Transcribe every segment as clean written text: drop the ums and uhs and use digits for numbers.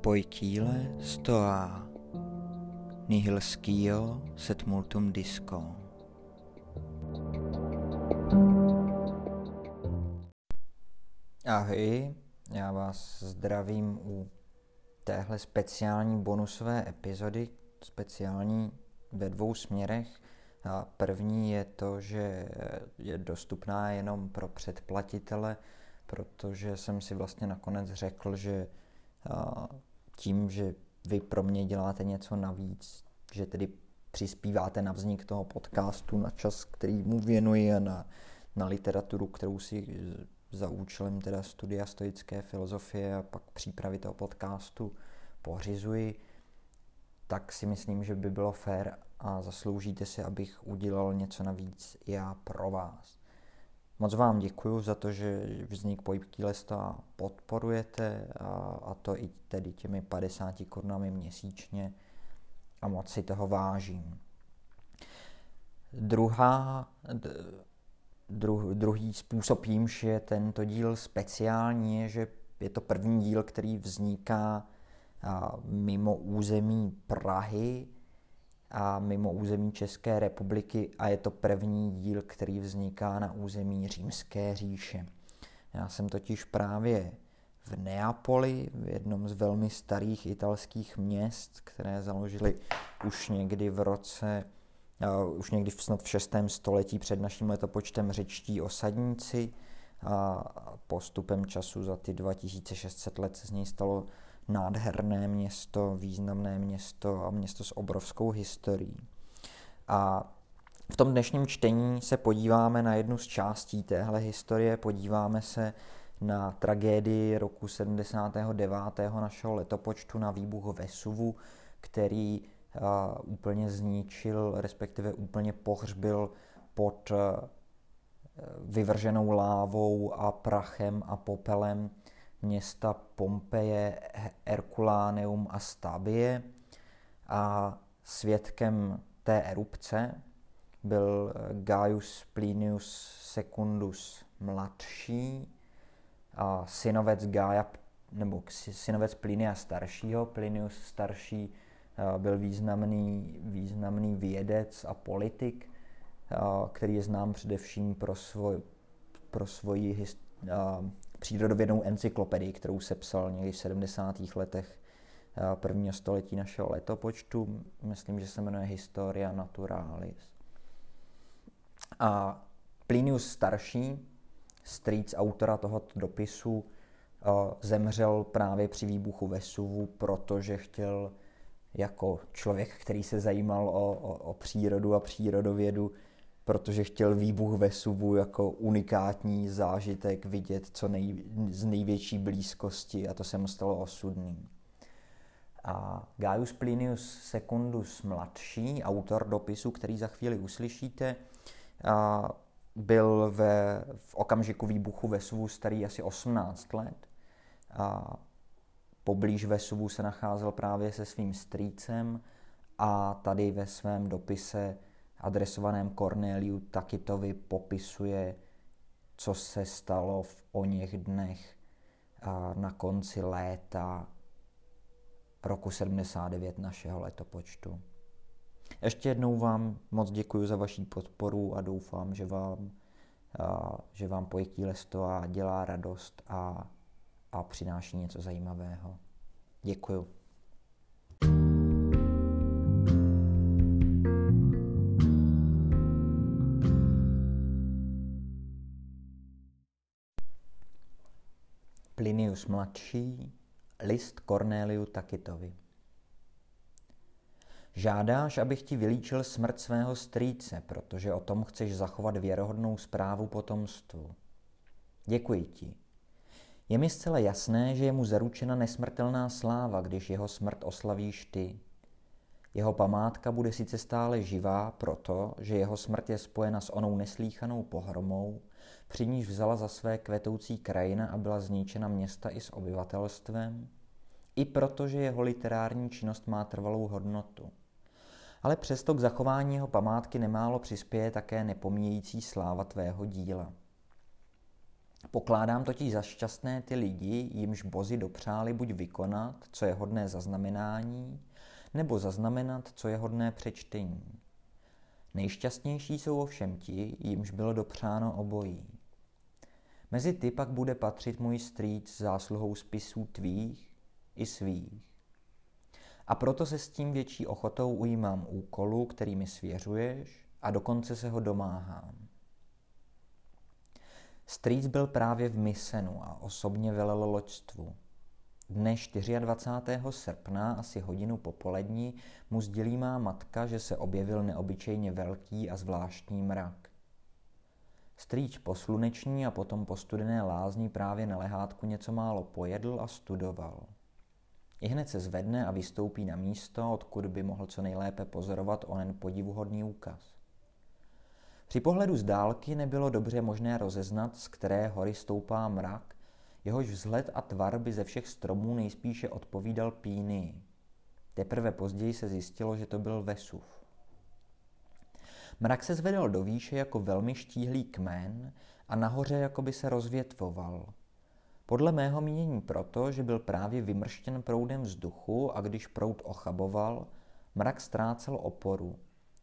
poitíle stoa nihil scio sed multum disco. Ahoj, já vás zdravím u téhle speciální bonusové epizody, speciální ve dvou směrech. A první je to, že je dostupná jenom pro předplatitele, protože jsem si vlastně nakonec řekl, že tím, že vy pro mě děláte něco navíc, že tedy přispíváte na vznik toho podcastu, na čas, který mu věnuji, a na literaturu, kterou si za účelem teda studia stoické filozofie a pak přípravy toho podcastu pořizuji, tak si myslím, že by bylo fér a zasloužíte si, abych udělal něco navíc já pro vás. Moc vám děkuju za to, že vznik Pojítíle podporujete, a to i tedy těmi 50 korunami měsíčně, a moc si toho vážím. Druhý způsob, jímž je tento díl speciální, je, že je to první díl, který vzniká mimo území Prahy a mimo území České republiky, a je to první díl, který vzniká na území Římské říše. Já jsem totiž právě v Neapoli, v jednom z velmi starých italských měst, které založili už někdy snad v 6. století před naším letopočtem řečtí osadníci, a postupem času za ty 2600 let se z něj stalo nádherné město, významné město a město s obrovskou historií. A v tom dnešním čtení se podíváme na jednu z částí téhle historie, podíváme se na tragédii roku 79. našeho letopočtu, na výbuch Vesuvu, který úplně zničil, respektive úplně pohřbil pod vyvrženou lávou a prachem a popelem města Pompeje, Herculaneum a Stabiae, a svědkem té erupce byl Gaius Plinius Secundus Mladší, a synovec Plinia Staršího. Plinius Starší byl významný vědec a politik, který je znám především pro svoji přírodovědnou encyklopedii, kterou sepsal někdy v 70. letech prvního století našeho letopočtu. Myslím, že se jmenuje Historia Naturalis. A Plinius Starší, strýc autora tohoto dopisu, zemřel právě při výbuchu Vesuvu, protože chtěl jako člověk, který se zajímal o přírodu a přírodovědu, protože chtěl výbuch Vesuvu jako unikátní zážitek vidět z největší blízkosti, a to se mu stalo osudným. A Gaius Plinius Secundus Mladší, autor dopisu, který za chvíli uslyšíte, byl v okamžiku výbuchu Vesuvu starý asi 18 let. A poblíž Vesuvu se nacházel právě se svým strýcem a tady ve svém dopise adresovaném Kornéliu Tacitovi popisuje, co se stalo v oněch dnech na konci léta roku 79 našeho letopočtu. Ještě jednou vám moc děkuji za vaši podporu a doufám, že vám Pojítíle stoa dělá radost a přináší něco zajímavého. Děkuju. Plinius Mladší, list Kornéliu Tacitovi. Žádáš, abych ti vylíčil smrt svého strýce, protože o tom chceš zachovat věrohodnou zprávu potomstvu. Děkuji ti. Je mi zcela jasné, že je mu zaručena nesmrtelná sláva, když jeho smrt oslavíš ty. Jeho památka bude sice stále živá, protože jeho smrt je spojena s onou neslíchanou pohromou, při níž vzala za své kvetoucí krajina a byla zničena města i s obyvatelstvem, i protože jeho literární činnost má trvalou hodnotu. Ale přesto k zachování jeho památky nemálo přispěje také nepomíjející sláva tvého díla. Pokládám totiž za šťastné ty lidi, jimž bozi dopřáli buď vykonat, co je hodné zaznamenání, nebo zaznamenat, co je hodné přečtení. Nejšťastnější jsou ovšem ti, jimž bylo dopřáno obojí. Mezi ty pak bude patřit můj strýc zásluhou spisů tvých i svých. A proto se s tím větší ochotou ujímám úkolu, který mi svěřuješ, a dokonce se ho domáhám. Strýc byl právě v Misenu a osobně velel loďstvu. Dne 24. srpna, asi hodinu popolední, mu sdělí má matka, že se objevil neobyčejně velký a zvláštní mrak. Strýč po sluneční a potom po studené lázni právě na lehátku něco málo pojedl a studoval. Ihned se zvedne a vystoupí na místo, odkud by mohl co nejlépe pozorovat onen podivuhodný úkaz. Při pohledu z dálky nebylo dobře možné rozeznat, z které hory stoupá mrak, jehož vzhled a tvar by ze všech stromů nejspíše odpovídal Pínii. Teprve později se zjistilo, že to byl Vezuv. Mrak se zvedal do výše jako velmi štíhlý kmen a nahoře jako by se rozvětvoval. Podle mého mínění proto, že byl právě vymrštěn proudem vzduchu a když proud ochaboval, mrak ztrácel oporu,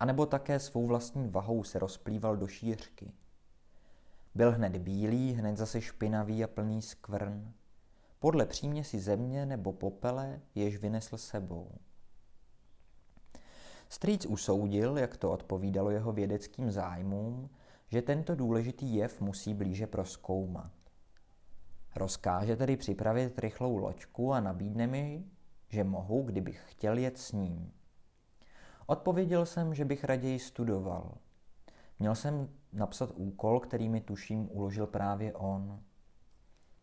anebo také svou vlastní vahou se rozplýval do šířky. Byl hned bílý, hned zase špinavý a plný skvrn, podle příměsi země nebo popele, jež vynesl sebou. Strýc usoudil, jak to odpovídalo jeho vědeckým zájmům, že tento důležitý jev musí blíže prozkoumat. Rozkáže tedy připravit rychlou loďku a nabídne mi, že mohu, kdybych chtěl, jet s ním. Odpověděl jsem, že bych raději studoval. Měl jsem napsat úkol, který mi tuším uložil právě on.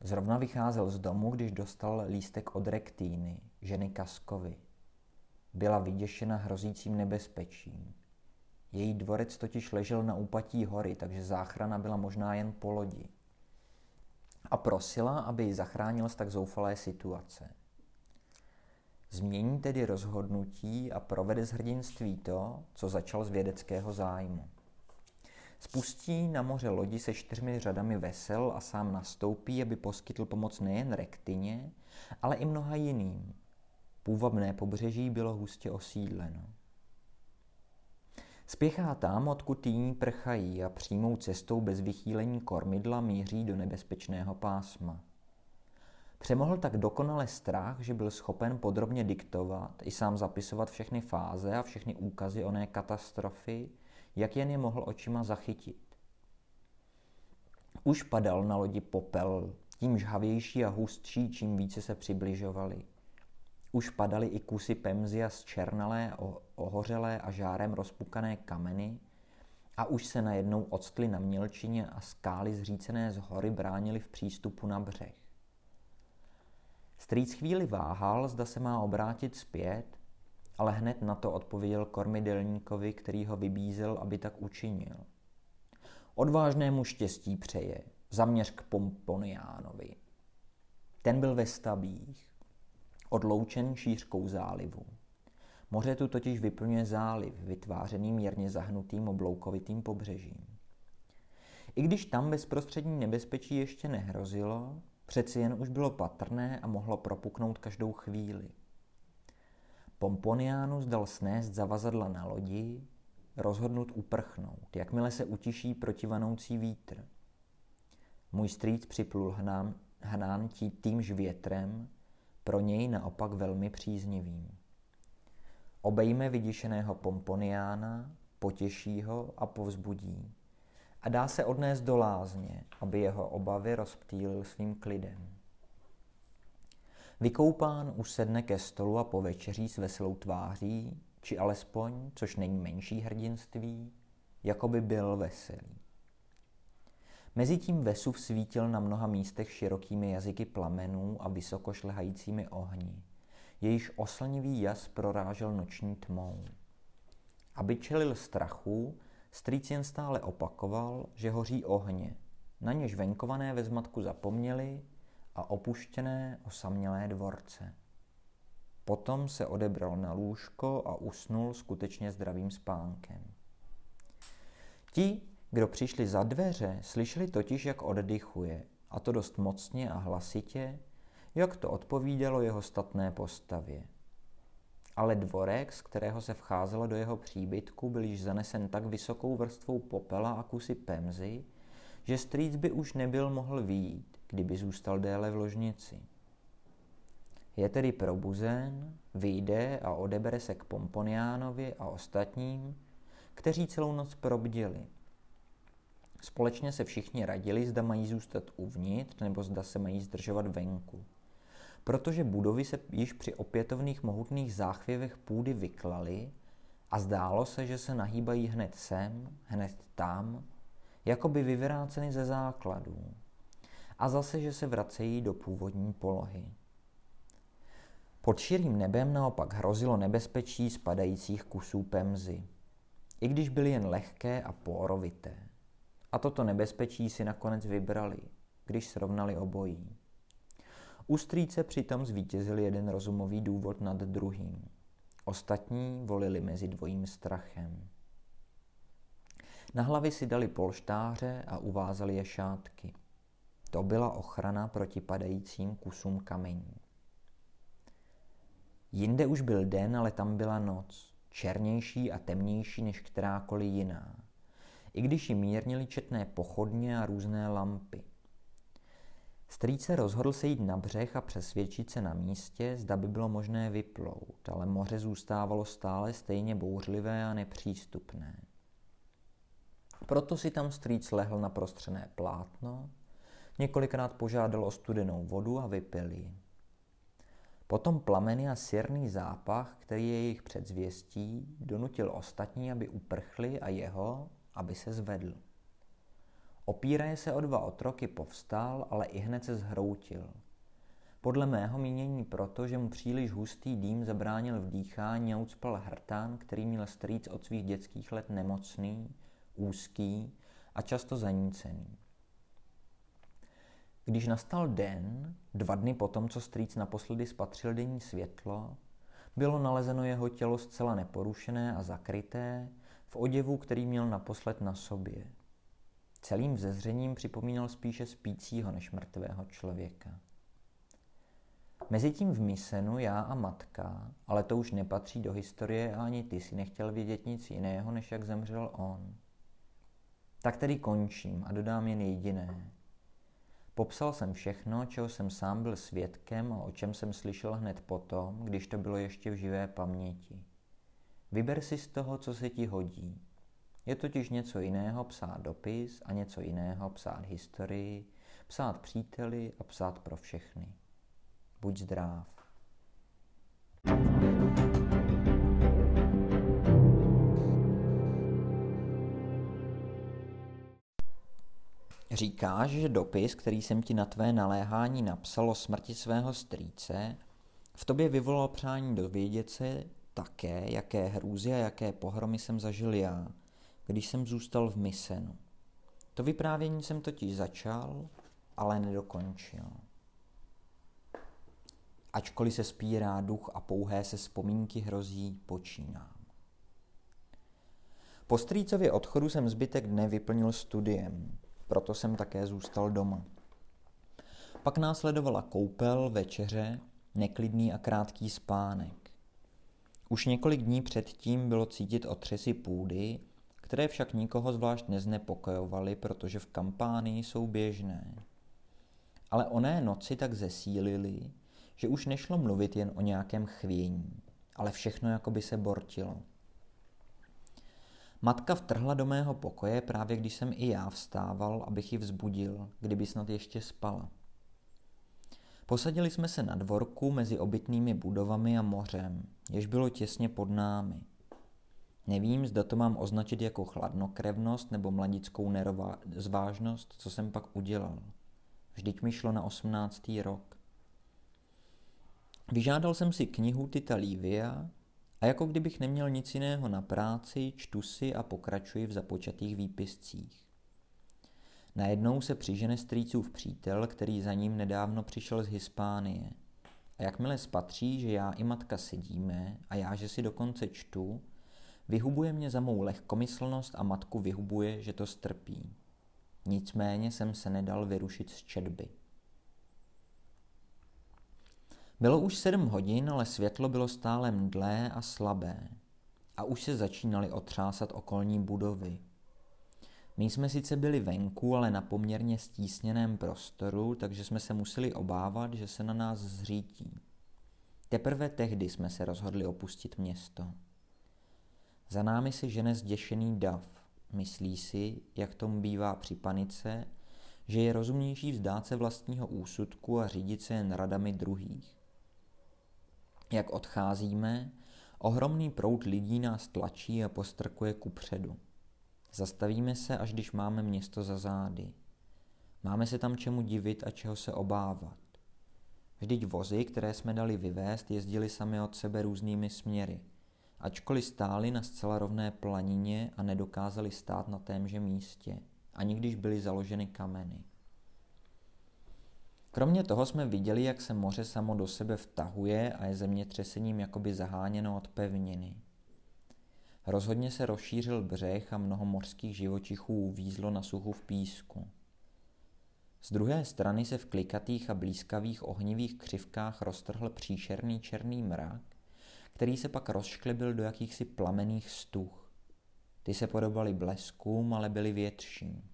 Zrovna vycházel z domu, když dostal lístek od Rektíny, ženy Kaskovy. Byla vyděšena hrozícím nebezpečím. Její dvorec totiž ležel na úpatí hory, takže záchrana byla možná jen po lodi. A prosila, aby ji zachránil z tak zoufalé situace. Změní tedy rozhodnutí a provede z hrdinství to, co začal z vědeckého zájmu. Spustí na moře lodi se 4 řadami vesel a sám nastoupí, aby poskytl pomoc nejen Rektině, ale i mnoha jiným. Půvabné pobřeží bylo hustě osídleno. Spěchá tam, odkud jiní prchají a přímou cestou bez vychýlení kormidla míří do nebezpečného pásma. Přemohl tak dokonale strach, že byl schopen podrobně diktovat i sám zapisovat všechny fáze a všechny úkazy oné katastrofy, jak jen je mohl očima zachytit. Už padal na lodi popel, tím žhavější a hustší, čím více se přibližovali. Už padaly i kusy pemzia z černalé, ohořelé a žárem rozpukané kameny a už se najednou octly na mělčině a skály zřícené z hory bránily v přístupu na břeh. Strýc chvíli váhal, zda se má obrátit zpět, ale hned na to odpověděl kormidelníkovi, který ho vybízel, aby tak učinil. Odvážnému štěstí přeje, zaměř k Pomponiánovi. Ten byl ve Stabiích, odloučen šířkou zálivu. Moře tu totiž vyplňuje záliv, vytvářený mírně zahnutým obloukovitým pobřežím. I když tam bezprostřední nebezpečí ještě nehrozilo, přeci jen už bylo patrné a mohlo propuknout každou chvíli. Pomponianus dal snést zavazadla na lodi, rozhodnut uprchnout, jakmile se utiší protivanoucí vítr. Můj strýc připlul hnán týmž větrem, pro něj naopak velmi příznivým. Obejme vyděšeného Pomponiána, potěší ho a povzbudí a dá se odnést do lázně, aby jeho obavy rozptýlil svým klidem. Vykoupán usedne ke stolu a po večeří s veselou tváří, či alespoň, což není menší hrdinství, jako by byl veselý. Mezitím Vezuv svítil na mnoha místech širokými jazyky plamenů a vysoko šlehajícími ohni. Jejíž oslnivý jas prorážel noční tmou. Aby čelil strachu, strýc jen stále opakoval, že hoří ohně, na něž venkované ve zmatku zapomněli a opuštěné osamělé dvorce. Potom se odebral na lůžko a usnul skutečně zdravým spánkem. Ti, Kdo přišli za dveře, slyšeli totiž, jak oddychuje, a to dost mocně a hlasitě, jak to odpovídalo jeho statné postavě. Ale dvorek, z kterého se vcházelo do jeho příbytku, byl již zanesen tak vysokou vrstvou popela a kusy pemzy, že strýc by už nebyl mohl vyjít, kdyby zůstal déle v ložnici. Je tedy probuzen, vyjde a odebere se k Pomponiánovi a ostatním, kteří celou noc probděli. Společně se všichni radili, zda mají zůstat uvnitř, nebo zda se mají zdržovat venku. Protože budovy se již při opětovných mohutných záchvěvech půdy vyklaly a zdálo se, že se nahýbají hned sem, hned tam, jako by vyvráceny ze základů. A zase, že se vracejí do původní polohy. Pod širým nebem naopak hrozilo nebezpečí spadajících kusů pemzy, i když byly jen lehké a porovité. A toto nebezpečí si nakonec vybrali, když srovnali obojí. U strýce přitom zvítězil jeden rozumový důvod nad druhým. Ostatní volili mezi dvojím strachem. Na hlavy si dali polštáře a uvázali je šátky. To byla ochrana proti padajícím kusům kamení. Jinde už byl den, ale tam byla noc, černější a temnější než kterákoliv jiná, i když ji mírnily četné pochodně a různé lampy. Strýc se rozhodl se jít na břeh a přesvědčit se na místě, zda by bylo možné vyplout, ale moře zůstávalo stále stejně bouřlivé a nepřístupné. Proto si tam strýc lehl na prostřené plátno, několikrát požádal o studenou vodu a vypil ji. Potom plameny a sirný zápach, který je jejich předzvěstí, donutil ostatní, aby uprchli a jeho, aby se zvedl. Opíraje se o dva otroky povstal, ale ihned se zhroutil. Podle mého mínění proto, že mu příliš hustý dým zabránil v dýchání a ucpal hrtán, který měl strýc od svých dětských let nemocný, úzký a často zanícený. Když nastal den, 2 dny potom, co strýc naposledy spatřil denní světlo, bylo nalezeno jeho tělo zcela neporušené a zakryté v oděvu, který měl naposled na sobě. Celým vzezřením připomínal spíše spícího než mrtvého člověka. Mezitím v Misenu já a matka, ale to už nepatří do historie a ani ty si nechtěl vědět nic jiného, než jak zemřel on. Tak tedy končím a dodám jen jediné. Popsal jsem všechno, čeho jsem sám byl svědkem a o čem jsem slyšel hned potom, když to bylo ještě v živé paměti. Vyber si z toho, co se ti hodí. Je totiž něco jiného psát dopis a něco jiného psát historii, psát příteli a psát pro všechny. Buď zdrav. Říkáš, že dopis, který jsem ti na tvé naléhání napsal o smrti svého strýce, v tobě vyvolal přání dovědět se také, jaké hrůzy a jaké pohromy jsem zažil já, když jsem zůstal v Misenu. To vyprávění jsem totiž začal, ale nedokončil. Ačkoliv se spírá duch a pouhé se vzpomínky hrozí, počínám. Po strýcově odchodu jsem zbytek dne vyplnil studiem, proto jsem také zůstal doma. Pak následovala koupel, večeře, neklidný a krátký spánek. Už několik dní předtím bylo cítit otřesy půdy, které však nikoho zvlášť neznepokojovaly, protože v Kampánii jsou běžné. Ale oné noci tak zesílily, že už nešlo mluvit jen o nějakém chvění, ale všechno jakoby se bortilo. Matka vtrhla do mého pokoje právě když jsem i já vstával, abych ji vzbudil, kdyby snad ještě spala. Posadili jsme se na dvorku mezi obytnými budovami a mořem, jež bylo těsně pod námi. Nevím, zda to mám označit jako chladnokrevnost nebo mladickou nerozvážnost, co jsem pak udělal. Vždyť mi šlo na 18. rok. Vyžádal jsem si knihu Tita Livia a jako kdybych neměl nic jiného na práci, čtu si a pokračuji v započatých výpiscích. Najednou se přižene strýcův přítel, který za ním nedávno přišel z Hispánie. A jakmile spatří, že já i matka sedíme a já, že si dokonce čtu, Vyhubuje mě za mou lehkomyslnost a matku vyhubuje, že to strpí. Nicméně jsem se nedal vyrušit z četby. Bylo už 7 hodin, ale světlo bylo stále mdlé a slabé. A už se začínaly otřásat okolní budovy. My jsme sice byli venku, ale na poměrně stísněném prostoru, takže jsme se museli obávat, že se na nás zřítí. Teprve tehdy jsme se rozhodli opustit město. Za námi se žene zděšený dav. Myslí si, jak tomu bývá při panice, že je rozumnější vzdát se vlastního úsudku a řídit se jen radami druhých. Jak odcházíme, ohromný proud lidí nás tlačí a postrkuje kupředu. Zastavíme se, až když máme město za zády. Máme se tam čemu divit a čeho se obávat. Vždyť vozy, které jsme dali vyvést, jezdily sami od sebe různými směry, ačkoliv stály na zcela rovné planině a nedokázali stát na témže místě, ani když byly založeny kameny. Kromě toho jsme viděli, jak se moře samo do sebe vtahuje a je zemětřesením jakoby zaháněno od pevniny. Rozhodně se rozšířil břeh a mnoho mořských živočichů uvízlo na suchu v písku. Z druhé strany se v klikatých a blízkavých ohnivých křivkách roztrhl příšerný černý mrak, který se pak rozšklebil do jakýchsi plamenných stuh. Ty se podobaly bleskům, ale byly větší.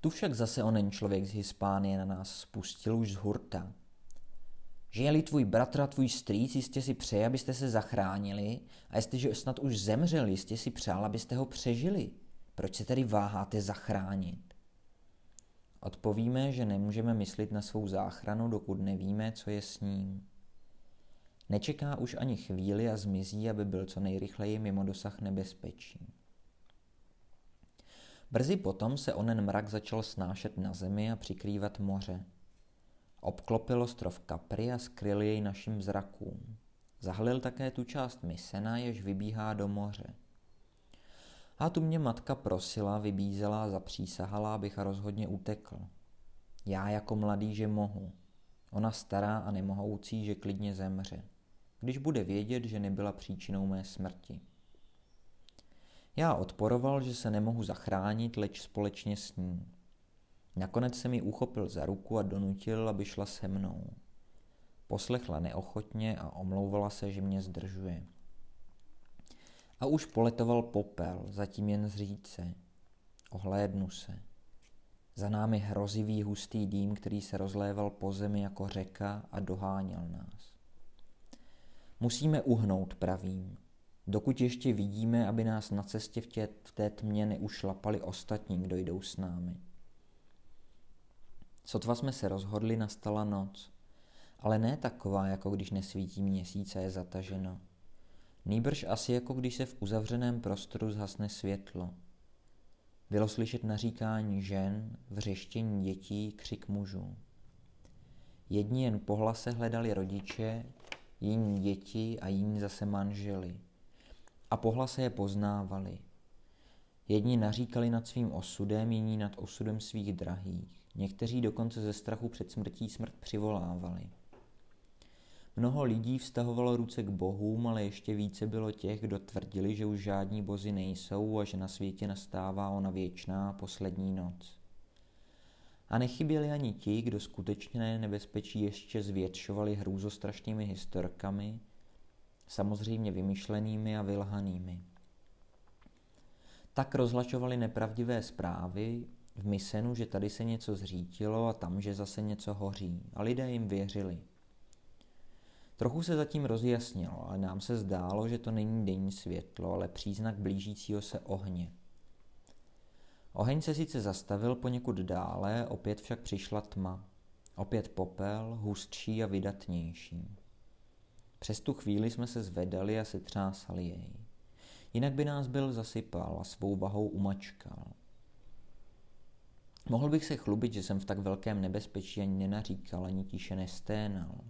Tu však zase onen člověk z Hispánie na nás spustil už z hurta. Že je-li tvůj bratr a tvůj strýc, jistě si přeje, abyste se zachránili, a jestliže snad už zemřel, jistě si přál, abyste ho přežili. Proč se tedy váháte zachránit? Odpovíme, že nemůžeme myslit na svou záchranu, dokud nevíme, co je s ním. Nečeká už ani chvíli a zmizí, aby byl co nejrychleji mimo dosah nebezpečí. Brzy potom se onen mrak začal snášet na zemi a přikrývat moře. Obklopil ostrov Capri a skryl jej našim zrakům. Zahlil také tu část Misena, jež vybíhá do moře. A tu mě matka prosila, vybízela a zapřísahala, abych rozhodně utekl. Já jako mladý, že mohu. Ona stará a nemohoucí, že klidně zemře, když bude vědět, že nebyla příčinou mé smrti. Já odporoval, že se nemohu zachránit, leč společně s ní. Nakonec se mi uchopil za ruku a donutil, aby šla se mnou. Poslechla neochotně a omlouvala se, že mě zdržuje. A už poletoval popel, zatím jen zřídce. Ohlédnu se. Za námi hrozivý hustý dým, který se rozléval po zemi jako řeka a doháněl nás. Musíme uhnout, pravím. Dokud ještě vidíme, aby nás na cestě v té tmě neušlapali ostatní, kdo jdou s námi. Sotva jsme se rozhodli, nastala noc. Ale ne taková, jako když nesvítí měsíc a je zataženo. Nýbrž asi jako když se v uzavřeném prostoru zhasne světlo. Bylo slyšet naříkání žen, vřeštění dětí, křik mužů. Jedni jen po hlase hledali rodiče, jiní děti a jiní zase manželi. A po hlase je poznávali. Jedni naříkali nad svým osudem, jiní nad osudem svých drahých. Někteří dokonce ze strachu před smrtí smrt přivolávali. Mnoho lidí vztahovalo ruce k bohům, ale ještě více bylo těch, kdo tvrdili, že už žádní bozi nejsou a že na světě nastává ona věčná poslední noc. A nechyběli ani ti, kdo skutečné nebezpečí ještě zvětšovali hrůzostrašnými historkami, samozřejmě vymyšlenými a vylhanými. Tak rozhlašovali nepravdivé zprávy v Misenu, že tady se něco zřítilo a tam, že zase něco hoří, a lidé jim věřili. Trochu se zatím rozjasnilo, ale nám se zdálo, že to není denní světlo, ale příznak blížícího se ohně. Oheň se sice zastavil poněkud dále, opět však přišla tma. Opět popel, hustší a vydatnější. Přes tu chvíli jsme se zvedali a setřásali jej. Jinak by nás byl zasypal a svou vahou umačkal. Mohl bych se chlubit, že jsem v tak velkém nebezpečí ani nenaříkal, ani tiše nesténal.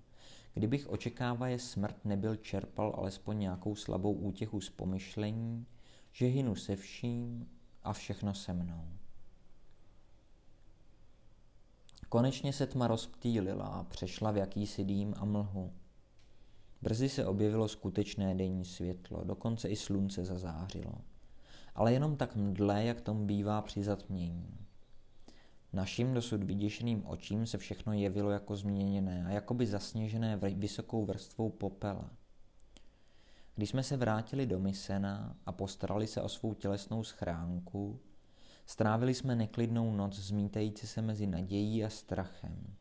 Kdybych očekávaje smrt nebyl, čerpal alespoň nějakou slabou útěchu z pomyšlení, že hynu se vším a všechno se mnou. Konečně se tma rozptýlila a přešla v jakýsi dým a mlhu. Brzy se objevilo skutečné denní světlo, dokonce i slunce zazářilo. Ale jenom tak mdle, jak tomu bývá při zatmění. Našim dosud vyděšeným očím se všechno jevilo jako změněné a jakoby zasněžené vysokou vrstvou popela. Když jsme se vrátili do Misena a postarali se o svou tělesnou schránku, strávili jsme neklidnou noc zmítající se mezi nadějí a strachem.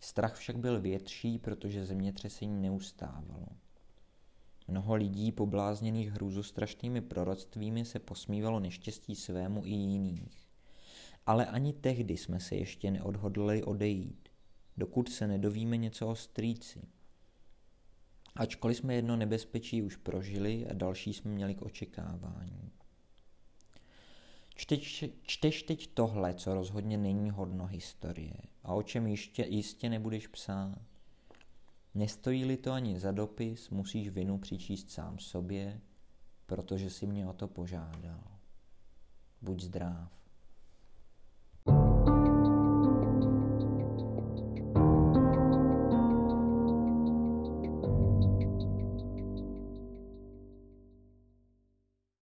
Strach však byl větší, protože zemětřesení neustávalo. Mnoho lidí poblázněných hrůzostrašnými proroctvími se posmívalo neštěstí svému i jiných. Ale ani tehdy jsme se ještě neodhodlali odejít, dokud se nedovíme něco o strýci. Ačkoliv jsme jedno nebezpečí už prožili a další jsme měli k očekávání. Čteš teď tohle, co rozhodně není hodno historie a o čem jistě nebudeš psát. Nestojí-li to ani za dopis, musíš vinu přičíst sám sobě, protože si mě o to požádal. Buď zdráv.